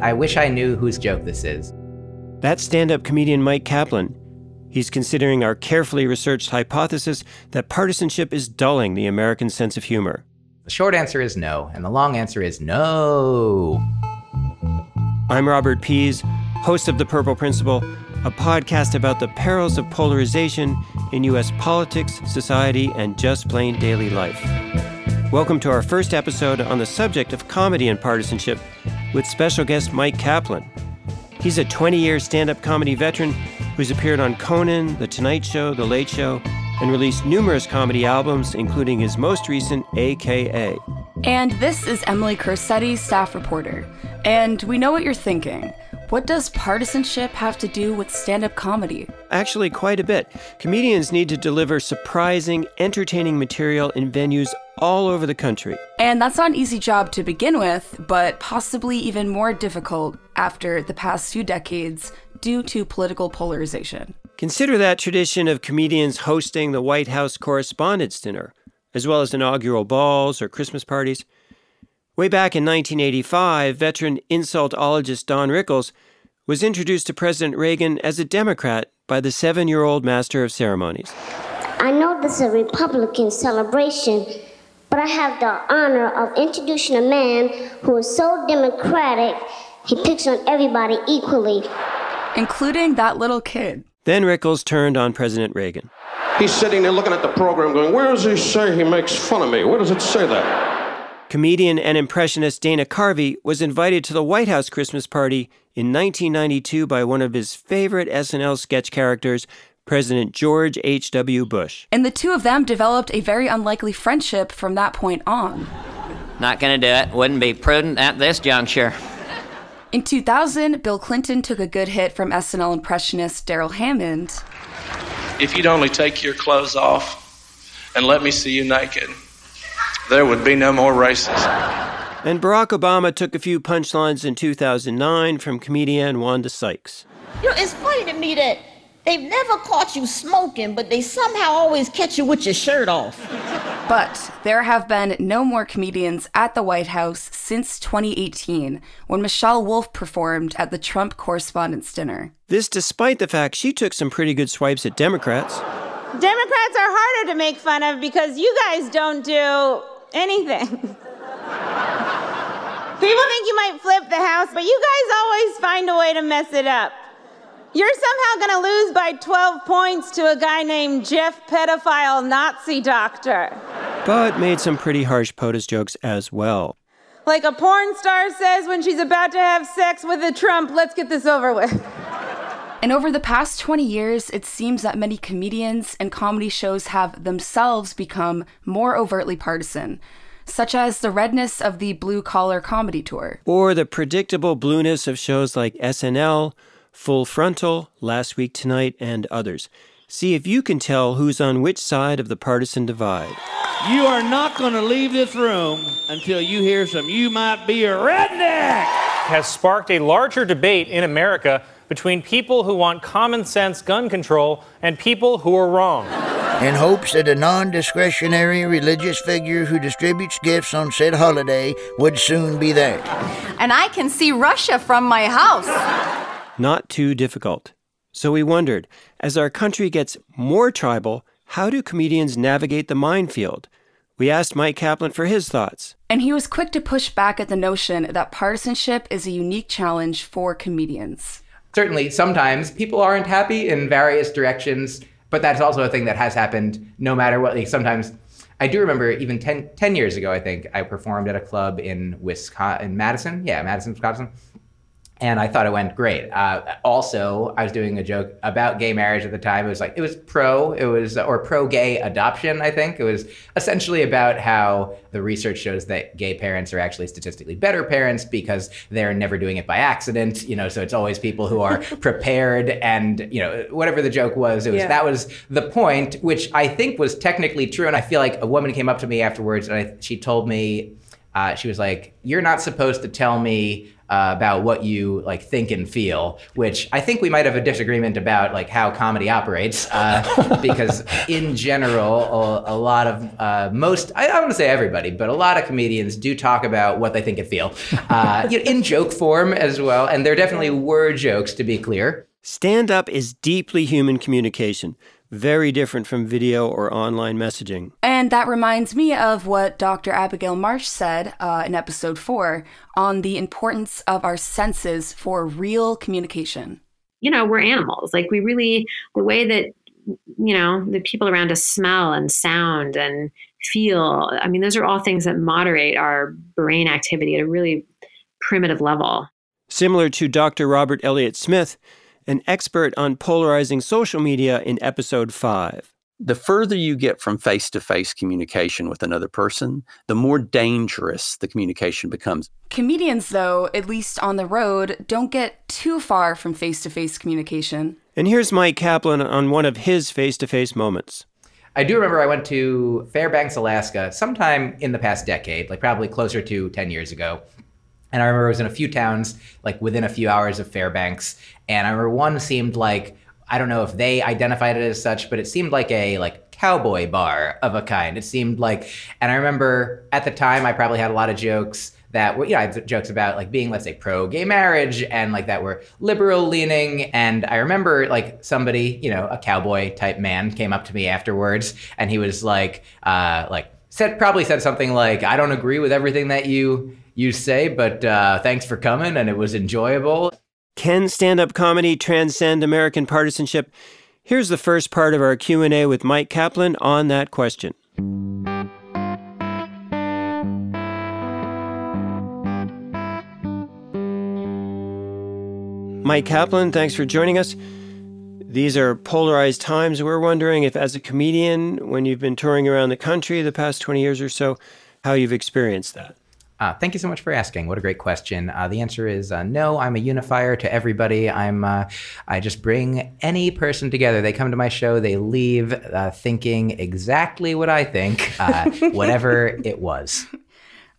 I wish I knew whose joke this is. That's stand-up comedian Myq Kaplan. He's considering our carefully researched hypothesis that partisanship is dulling the American sense of humor. The short answer is no, and the long answer is no. I'm Robert Pease, host of The Purple Principle, a podcast about the perils of polarization in U.S. politics, society, and just plain daily life. Welcome to our first episode on the subject of comedy and partisanship with special guest Myq Kaplan. He's a 20-year stand-up comedy veteran who's appeared on Conan, The Tonight Show, The Late Show, and released numerous comedy albums, including his most recent, AKA. And this is Emily Corsetti, staff reporter. And we know what you're thinking. What does partisanship have to do with stand-up comedy? Actually, quite a bit. Comedians need to deliver surprising, entertaining material in venues all over the country. And that's not an easy job to begin with, but possibly even more difficult after the past few decades due to political polarization. Consider that tradition of comedians hosting the White House Correspondents' Dinner, as well as inaugural balls or Christmas parties. Way back in 1985, veteran insultologist Don Rickles was introduced to President Reagan as a Democrat by the 7-year-old master of ceremonies. I know this is a Republican celebration, but I have the honor of introducing a man who is so democratic, he picks on everybody equally. Including that little kid. Then Rickles turned on President Reagan. He's sitting there looking at the program going, where does he say he makes fun of me? Where does it say that? Comedian and impressionist Dana Carvey was invited to the White House Christmas party in 1992 by one of his favorite SNL sketch characters, President George H.W. Bush. And the two of them developed a very unlikely friendship from that point on. Not gonna do it. Wouldn't be prudent at this juncture. In 2000, Bill Clinton took a good hit from SNL impressionist Daryl Hammond. If you'd only take your clothes off and let me see you naked, there would be no more racism. And Barack Obama took a few punchlines in 2009 from comedian Wanda Sykes. You know, it's funny to me that they've never caught you smoking, but they somehow always catch you with your shirt off. But there have been no more comedians at the White House since 2018, when Michelle Wolf performed at the Trump Correspondents' Dinner. This despite the fact she took some pretty good swipes at Democrats. Democrats are harder to make fun of because you guys don't do anything. People think you might flip the house, but you guys always find a way to mess it up. You're somehow going to lose by 12 points to a guy named Jeff Pedophile Nazi Doctor. But made some pretty harsh POTUS jokes as well. Like a porn star says when she's about to have sex with a Trump, let's get this over with. And over the past 20 years, it seems that many comedians and comedy shows have themselves become more overtly partisan, such as the redness of the Blue Collar comedy tour. Or the predictable blueness of shows like SNL, Full Frontal, Last Week Tonight, and others. See if you can tell who's on which side of the partisan divide. You are not going to leave this room until you hear some "You Might Be a Redneck" has sparked a larger debate in America between people who want common sense gun control and people who are wrong. In hopes that a non-discretionary religious figure who distributes gifts on said holiday would soon be there. And I can see Russia from my house. Not too difficult. So we wondered, as our country gets more tribal, how do comedians navigate the minefield? We asked Myq Kaplan for his thoughts. And he was quick to push back at the notion that partisanship is a unique challenge for comedians. Certainly, sometimes people aren't happy in various directions, but that's also a thing that has happened no matter what. Like sometimes, I do remember even 10 years ago, I think, I performed at a club in Madison. Yeah, Madison, Wisconsin. And I thought it went great. Also, I was doing a joke about gay marriage at the time. It was pro-gay adoption, I think. It was essentially about how the research shows that gay parents are actually statistically better parents because they're never doing it by accident. You know, so it's always people who are prepared and, you know, whatever the joke was, that was the point, which I think was technically true. And I feel like a woman came up to me afterwards and she told me, she was like, you're not supposed to tell me about what you like think and feel, which I think we might have a disagreement about like how comedy operates, because in general, a lot of I don't want to say everybody, but a lot of comedians do talk about what they think and feel in joke form as well. And there definitely were jokes, to be clear. Stand-up is deeply human communication, very different from video or online messaging. And that reminds me of what Dr. Abigail Marsh said in episode 4 on the importance of our senses for real communication. You know, we're animals. Like we really, the way that, you know, the people around us smell and sound and feel, I mean, those are all things that moderate our brain activity at a really primitive level. Similar to Dr. Robert Elliott Smith, an expert on polarizing social media, in episode 5. The further you get from face-to-face communication with another person, the more dangerous the communication becomes. Comedians, though, at least on the road, don't get too far from face-to-face communication. And here's Myq Kaplan on one of his face-to-face moments. I do remember I went to Fairbanks, Alaska, sometime in the past decade, like probably closer to 10 years ago. And I remember I was in a few towns, like within a few hours of Fairbanks. And I remember one seemed like, I don't know if they identified it as such, but it seemed like a like cowboy bar of a kind. It seemed like, and I remember at the time, I probably had a lot of jokes that were, you know, I had jokes about like being, let's say, pro-gay marriage and like that were liberal leaning. And I remember like somebody, you know, a cowboy type man came up to me afterwards and he was probably said something like, I don't agree with everything that you say, but thanks for coming, and it was enjoyable. Can stand-up comedy transcend American partisanship? Here's the first part of our Q&A with Myq Kaplan on that question. Myq Kaplan, thanks for joining us. These are polarized times. We're wondering if, as a comedian, when you've been touring around the country the past 20 years or so, how you've experienced that. Thank you so much for asking. What a great question. The answer is no, I'm a unifier to everybody. I just bring any person together. They come to my show, they leave thinking exactly what I think, whatever it was.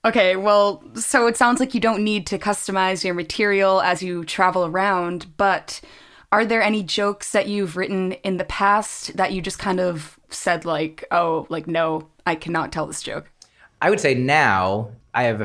Okay, well, so it sounds like you don't need to customize your material as you travel around, but are there any jokes that you've written in the past that you just kind of said like, oh, like, no, I cannot tell this joke? I would say now, I've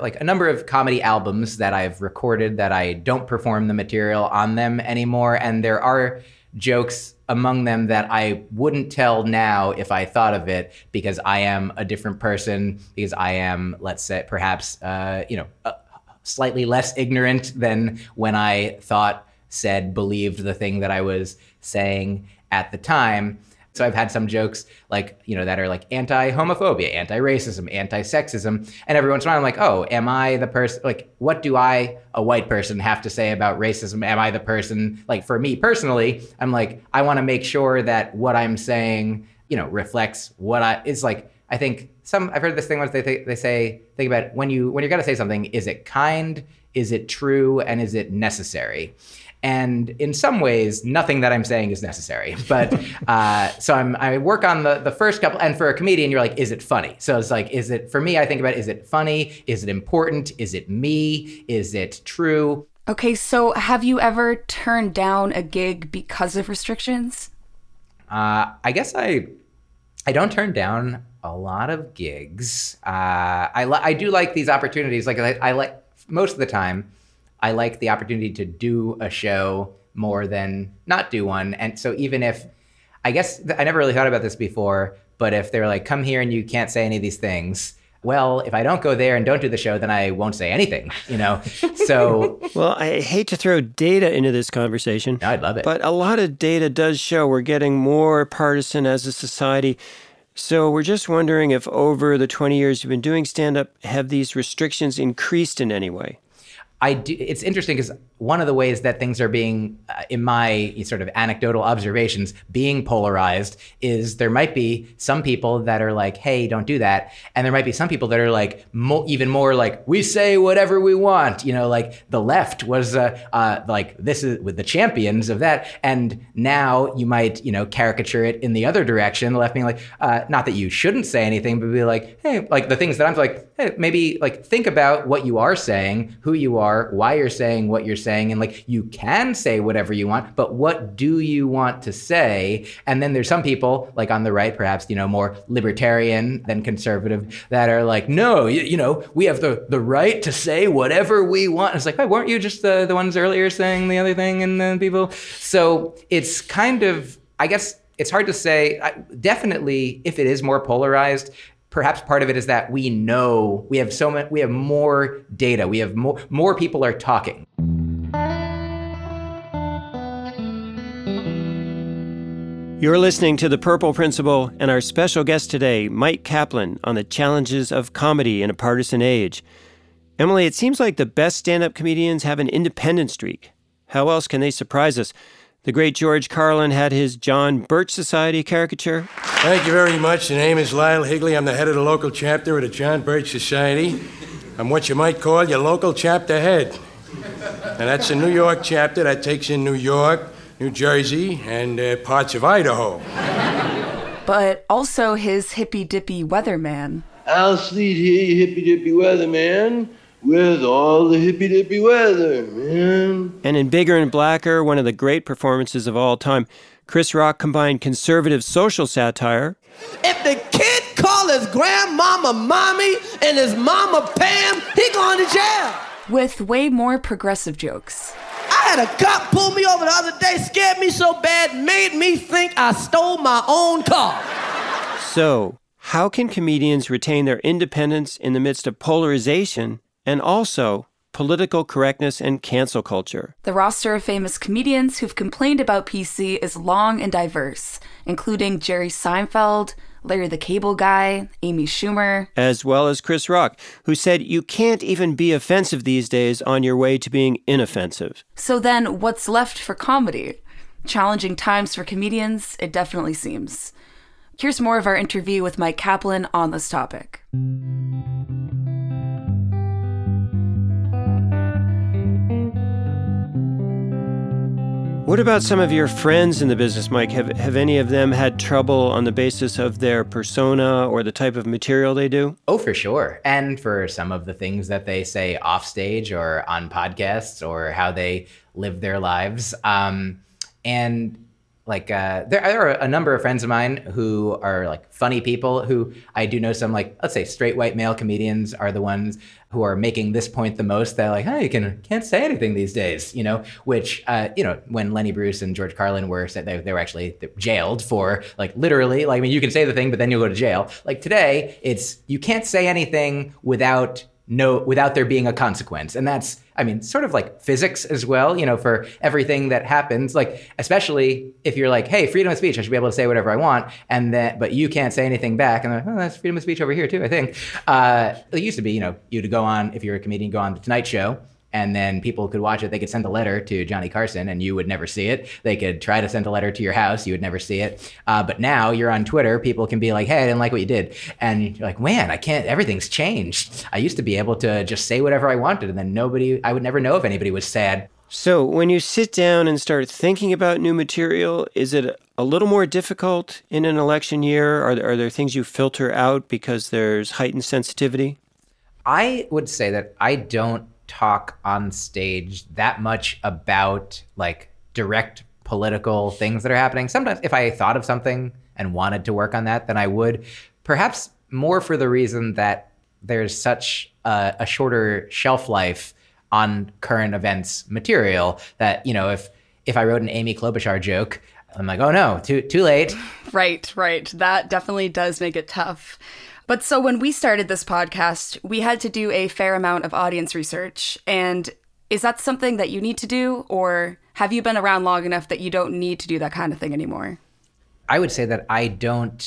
like a number of comedy albums that I've recorded that I don't perform the material on them anymore. And there are jokes among them that I wouldn't tell now if I thought of it, because I am a different person, because I am, let's say, perhaps, slightly less ignorant than when I thought, said, believed the thing that I was saying at the time. So I've had some jokes like, you know, that are like anti-homophobia, anti-racism, anti-sexism. And every once in a while I'm like, oh, am I the person, like, what do I, a white person, have to say about racism? Am I the person, like, for me personally, I'm like, I want to make sure that what I'm saying, you know, reflects what I, it's like, I think I've heard this thing once, they say, think about when you're going to say something, is it kind, is it true, and is it necessary? And in some ways, nothing that I'm saying is necessary. But so I work on the first couple. And for a comedian, you're like, is it funny? So it's like, is it, for me, I think about, is it funny? Is it important? Is it me? Is it true? Okay, so have you ever turned down a gig because of restrictions? I guess I don't turn down a lot of gigs. I do like these opportunities. Like I like, most of the time, I like the opportunity to do a show more than not do one. And so even if, I guess, I never really thought about this before, but if they're like, come here and you can't say any of these things, well, if I don't go there and don't do the show, then I won't say anything, you know? So. Well, I hate to throw data into this conversation. No, I'd love it. But a lot of data does show we're getting more partisan as a society. So we're just wondering if over the 20 years you've been doing stand-up, have these restrictions increased in any way? I do. It's interesting because one of the ways that things are being, in my sort of anecdotal observations, being polarized is there might be some people that are like, hey, don't do that. And there might be some people that are like even more like, we say whatever we want. You know, like the left was like, this is with the champions of that. And now you might, you know, caricature it in the other direction. The left being like, not that you shouldn't say anything, but be like, hey, like the things that I'm like, hey, maybe like think about what you are saying, who you are, are, why you're saying what you're saying, and like you can say whatever you want, but what do you want to say? And then there's some people like on the right, perhaps, you know, more libertarian than conservative, that are like, no, you know, we have the right to say whatever we want. And it's like, hey, weren't you just the ones earlier saying the other thing and then people? So it's kind of, I guess it's hard to say. Definitely, if it is more polarized, perhaps part of it is that we know we have so much, we have more data, we have more people are talking. You're listening to The Purple Principle and our special guest today, Myq Kaplan, on the challenges of comedy in a partisan age. Emily, it seems like the best stand-up comedians have an independent streak. How else can they surprise us? The great George Carlin had his John Birch Society caricature. Thank you very much. The name is Lyle Higley. I'm the head of the local chapter of the John Birch Society. I'm what you might call your local chapter head. And that's the New York chapter that takes in New York, New Jersey, and parts of Idaho. But also his hippy-dippy weatherman. I'll sleep here, you hippy-dippy weatherman, with all the hippy-dippy weather, man. And in Bigger and Blacker, one of the great performances of all time, Chris Rock combined conservative social satire. If the kid calls his grandmama mommy and his mama Pam, he going to jail. With way more progressive jokes. I had a cop pull me over the other day, scared me so bad, made me think I stole my own car. So, how can comedians retain their independence in the midst of polarization and also political correctness and cancel culture? The roster of famous comedians who've complained about PC is long and diverse, including Jerry Seinfeld, Larry the Cable Guy, Amy Schumer, as well as Chris Rock, who said you can't even be offensive these days on your way to being inoffensive. So then what's left for comedy? Challenging times for comedians, it definitely seems. Here's more of our interview with Myq Kaplan on this topic. What about some of your friends in the business, Mike? Have any of them had trouble on the basis of their persona or the type of material they do? Oh, for sure. And for some of the things that they say offstage or on podcasts or how they live their lives. There are a number of friends of mine who are like funny people who I do know some, like, let's say straight white male comedians are the ones who are making this point the most. They're like, hey, you can't say anything these days, you know, which, when Lenny Bruce and George Carlin were said, they were actually jailed for, like, literally, like, I mean, you can say the thing, but then you'll go to jail. Like today, it's, you can't say anything without there being a consequence. And that's, I mean, sort of like physics as well, you know, for everything that happens, like, especially if you're like, hey, freedom of speech, I should be able to say whatever I want. And then, but you can't say anything back. And they're like, oh, that's freedom of speech over here too, I think. It used to be, you know, you'd go on, if you're a comedian, go on The Tonight Show. And then people could watch it. They could send a letter to Johnny Carson and you would never see it. They could try to send a letter to your house. You would never see it. But now you're on Twitter. People can be like, hey, I didn't like what you did. And you're like, man, I can't, everything's changed. I used to be able to just say whatever I wanted and then I would never know if anybody was sad. So when you sit down and start thinking about new material, is it a little more difficult in an election year? Are there things you filter out because there's heightened sensitivity? I would say that I don't talk on stage that much about like direct political things that are happening. Sometimes if I thought of something and wanted to work on that, then I would, perhaps more for the reason that there's such a shorter shelf life on current events material that, you know, if I wrote an Amy Klobuchar joke, I'm like, oh no, too late. Right. That definitely does make it tough. But so when we started this podcast, we had to do a fair amount of audience research. And is that something that you need to do? Or have you been around long enough that you don't need to do that kind of thing anymore? I would say that I wouldn't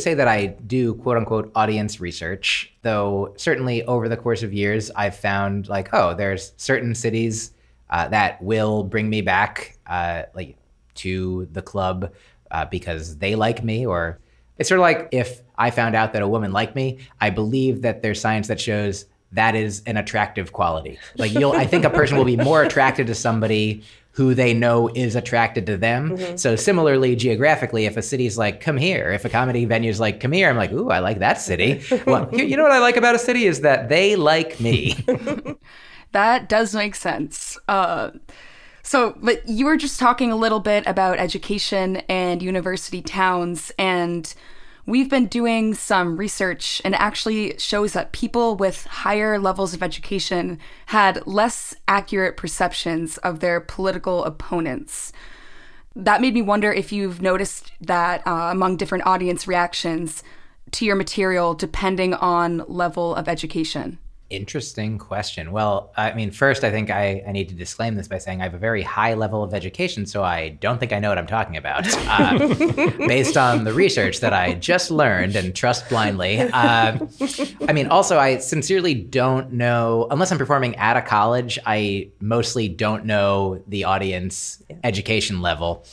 say that I do, quote unquote, audience research, though certainly over the course of years, I've found like, oh, there's certain cities that will bring me back like to the club because they like me. Or it's sort of like if I found out that a woman liked me, I believe that there's science that shows that is an attractive quality. Like I think a person will be more attracted to somebody who they know is attracted to them. Mm-hmm. So similarly, geographically, if a city's like, come here, if a comedy venue's like, come here, I'm like, ooh, I like that city. Well, you know what I like about a city is that they like me. That does make sense. But you were just talking a little bit about education and university towns, and we've been doing some research, and it actually shows that people with higher levels of education had less accurate perceptions of their political opponents. That made me wonder if you've noticed that among different audience reactions to your material, depending on level of education. Interesting question. Well, I mean, first, I think I need to disclaim this by saying I have a very high level of education, so I don't think I know what I'm talking about. Based on the research that I just learned and trust blindly. I sincerely don't know, unless I'm performing at a college, I mostly don't know the audience education level.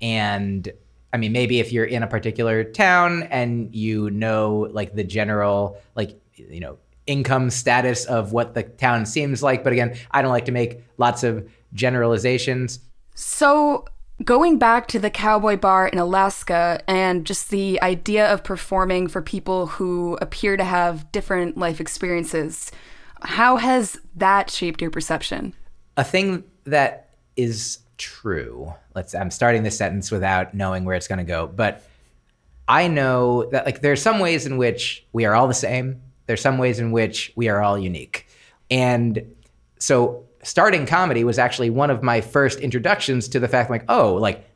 And I mean, maybe if you're in a particular town and you know, like the general, like, you know, income status of what the town seems like. But again, I don't like to make lots of generalizations. So going back to the Cowboy Bar in Alaska and just the idea of performing for people who appear to have different life experiences, how has that shaped your perception? A thing that is true. I'm starting this sentence without knowing where it's going to go, but I know that like there are some ways in which we are all the same. There's some ways in which we are all unique. And so starting comedy was actually one of my first introductions to the fact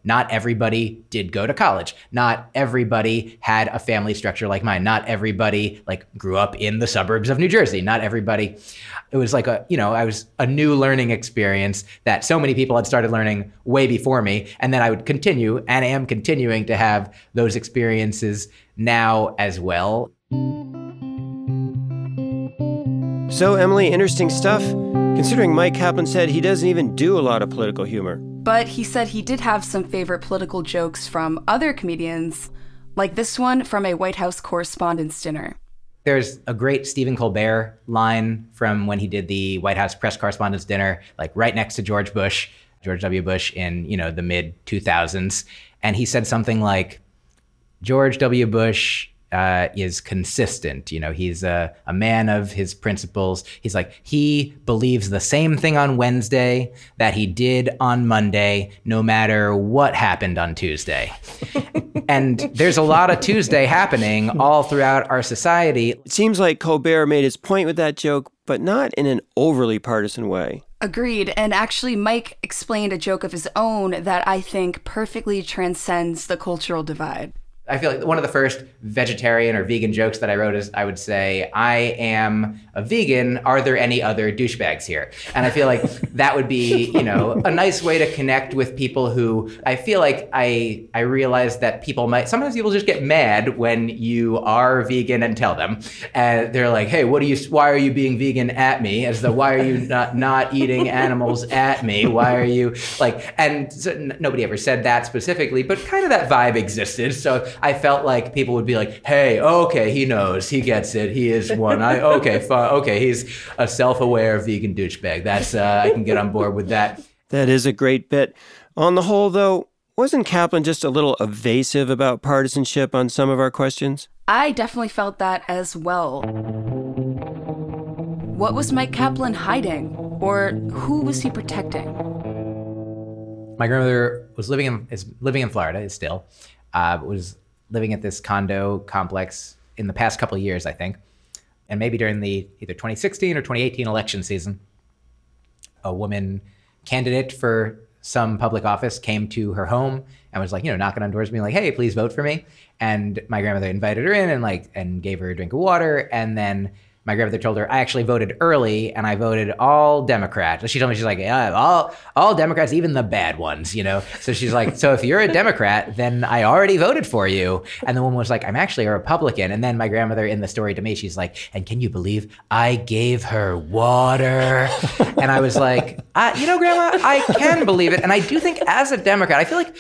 not everybody did go to college. Not everybody had a family structure like mine. Not everybody grew up in the suburbs of New Jersey. Not everybody. It was I was a new learning experience that so many people had started learning way before me. And then I would continue and I am continuing to have those experiences now as well. So, Emily, interesting stuff, considering Myq Kaplan said he doesn't even do a lot of political humor. But he said he did have some favorite political jokes from other comedians, like this one from a White House Correspondents' Dinner. There's a great Stephen Colbert line from when he did the White House Press Correspondents' Dinner, right next to George W. Bush in, the mid-2000s. And he said something like, George W. Bush is consistent. He's a man of his principles. He's he believes the same thing on Wednesday that he did on Monday, no matter what happened on Tuesday. And there's a lot of Tuesday happening all throughout our society. It seems like Colbert made his point with that joke, but not in an overly partisan way. Agreed. And actually, Myq explained a joke of his own that I think perfectly transcends the cultural divide. I feel like one of the first vegetarian or vegan jokes that I wrote is I would say, I am a vegan. Are there any other douchebags here? And I feel like that would be, a nice way to connect with people who I feel like I realized that sometimes people just get mad when you are vegan and tell them. And they're like, hey, why are you being vegan at me? As the, why are you not eating animals at me? Why are you and so nobody ever said that specifically, but kind of that vibe existed. So I felt like people would be like, hey, okay, he knows, he gets it, he is one. Okay, he's a self-aware vegan douchebag. That's, I can get on board with that. That is a great bit. On the whole, though, wasn't Kaplan just a little evasive about partisanship on some of our questions? I definitely felt that as well. What was Myq Kaplan hiding? Or who was he protecting? My grandmother was living in Florida, is still. Was living at this condo complex in the past couple of years, I think. And maybe during the either 2016 or 2018 election season, a woman candidate for some public office came to her home and was knocking on doors being like, hey, please vote for me. And my grandmother invited her in and gave her a drink of water. And then my grandmother told her, I actually voted early and I voted all Democrats. She told me, she's like, yeah, all Democrats, even the bad ones, So she's like, so if you're a Democrat, then I already voted for you. And the woman was like, I'm actually a Republican. And then my grandmother in the story to me, she's like, and can you believe I gave her water? And I was like, Grandma, I can believe it. And I do think as a Democrat, I feel like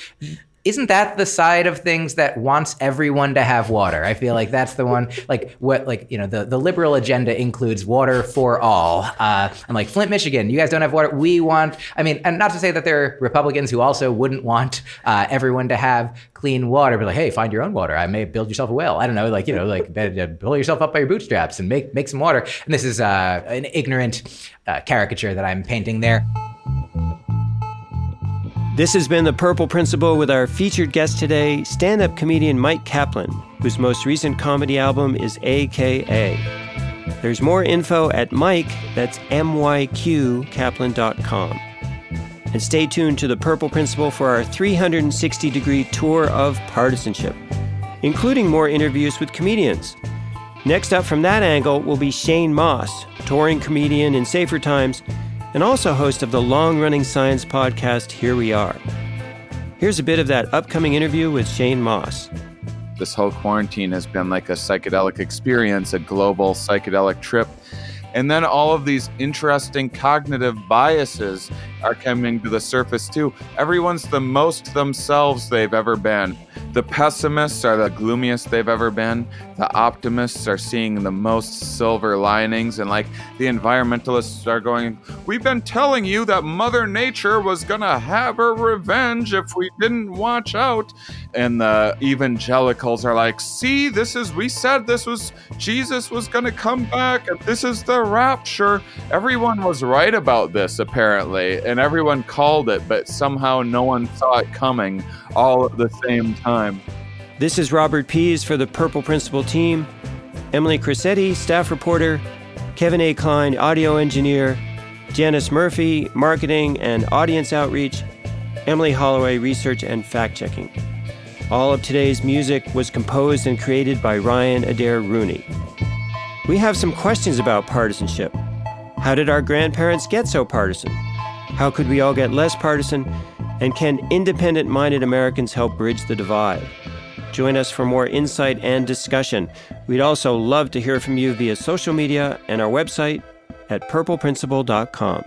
Isn't that the side of things that wants everyone to have water? I feel like that's the one, like what, like, you know, the liberal agenda includes water for all. I'm like, Flint, Michigan, you guys don't have water. We want, I mean, and not to say that there are Republicans who also wouldn't want everyone to have clean water, but like, hey, find your own water. I may build yourself a well. I don't know, like, you know, like pull yourself up by your bootstraps and make some water. And this is an ignorant caricature that I'm painting there. This has been The Purple Principle with our featured guest today, stand-up comedian Myq Kaplan, whose most recent comedy album is AKA. There's more info at Myq, that's myqkaplan.com. And stay tuned to The Purple Principle for our 360-degree tour of partisanship, including more interviews with comedians. Next up from that angle will be Shane Moss, touring comedian in safer times, and also host of the long-running science podcast, Here We Are. Here's a bit of that upcoming interview with Shane Moss. This whole quarantine has been like a psychedelic experience, a global psychedelic trip. And then all of these interesting cognitive biases are coming to the surface too. Everyone's the most themselves they've ever been. The pessimists are the gloomiest they've ever been. The optimists are seeing the most silver linings. And like the environmentalists are going, we've been telling you that Mother Nature was gonna have her revenge if we didn't watch out. And the evangelicals are like, see, Jesus was gonna come back. And this is the rapture. Everyone was right about this apparently. And everyone called it, but somehow no one saw it coming all at the same time. This is Robert Pease for the Purple Principle team, Emily Crissetti, staff reporter, Kevin A. Klein, audio engineer, Janice Murphy, marketing and audience outreach, Emily Holloway, research and fact-checking. All of today's music was composed and created by Ryan Adair Rooney. We have some questions about partisanship. How did our grandparents get so partisan? How could we all get less partisan? And can independent-minded Americans help bridge the divide? Join us for more insight and discussion. We'd also love to hear from you via social media and our website at purpleprinciple.com.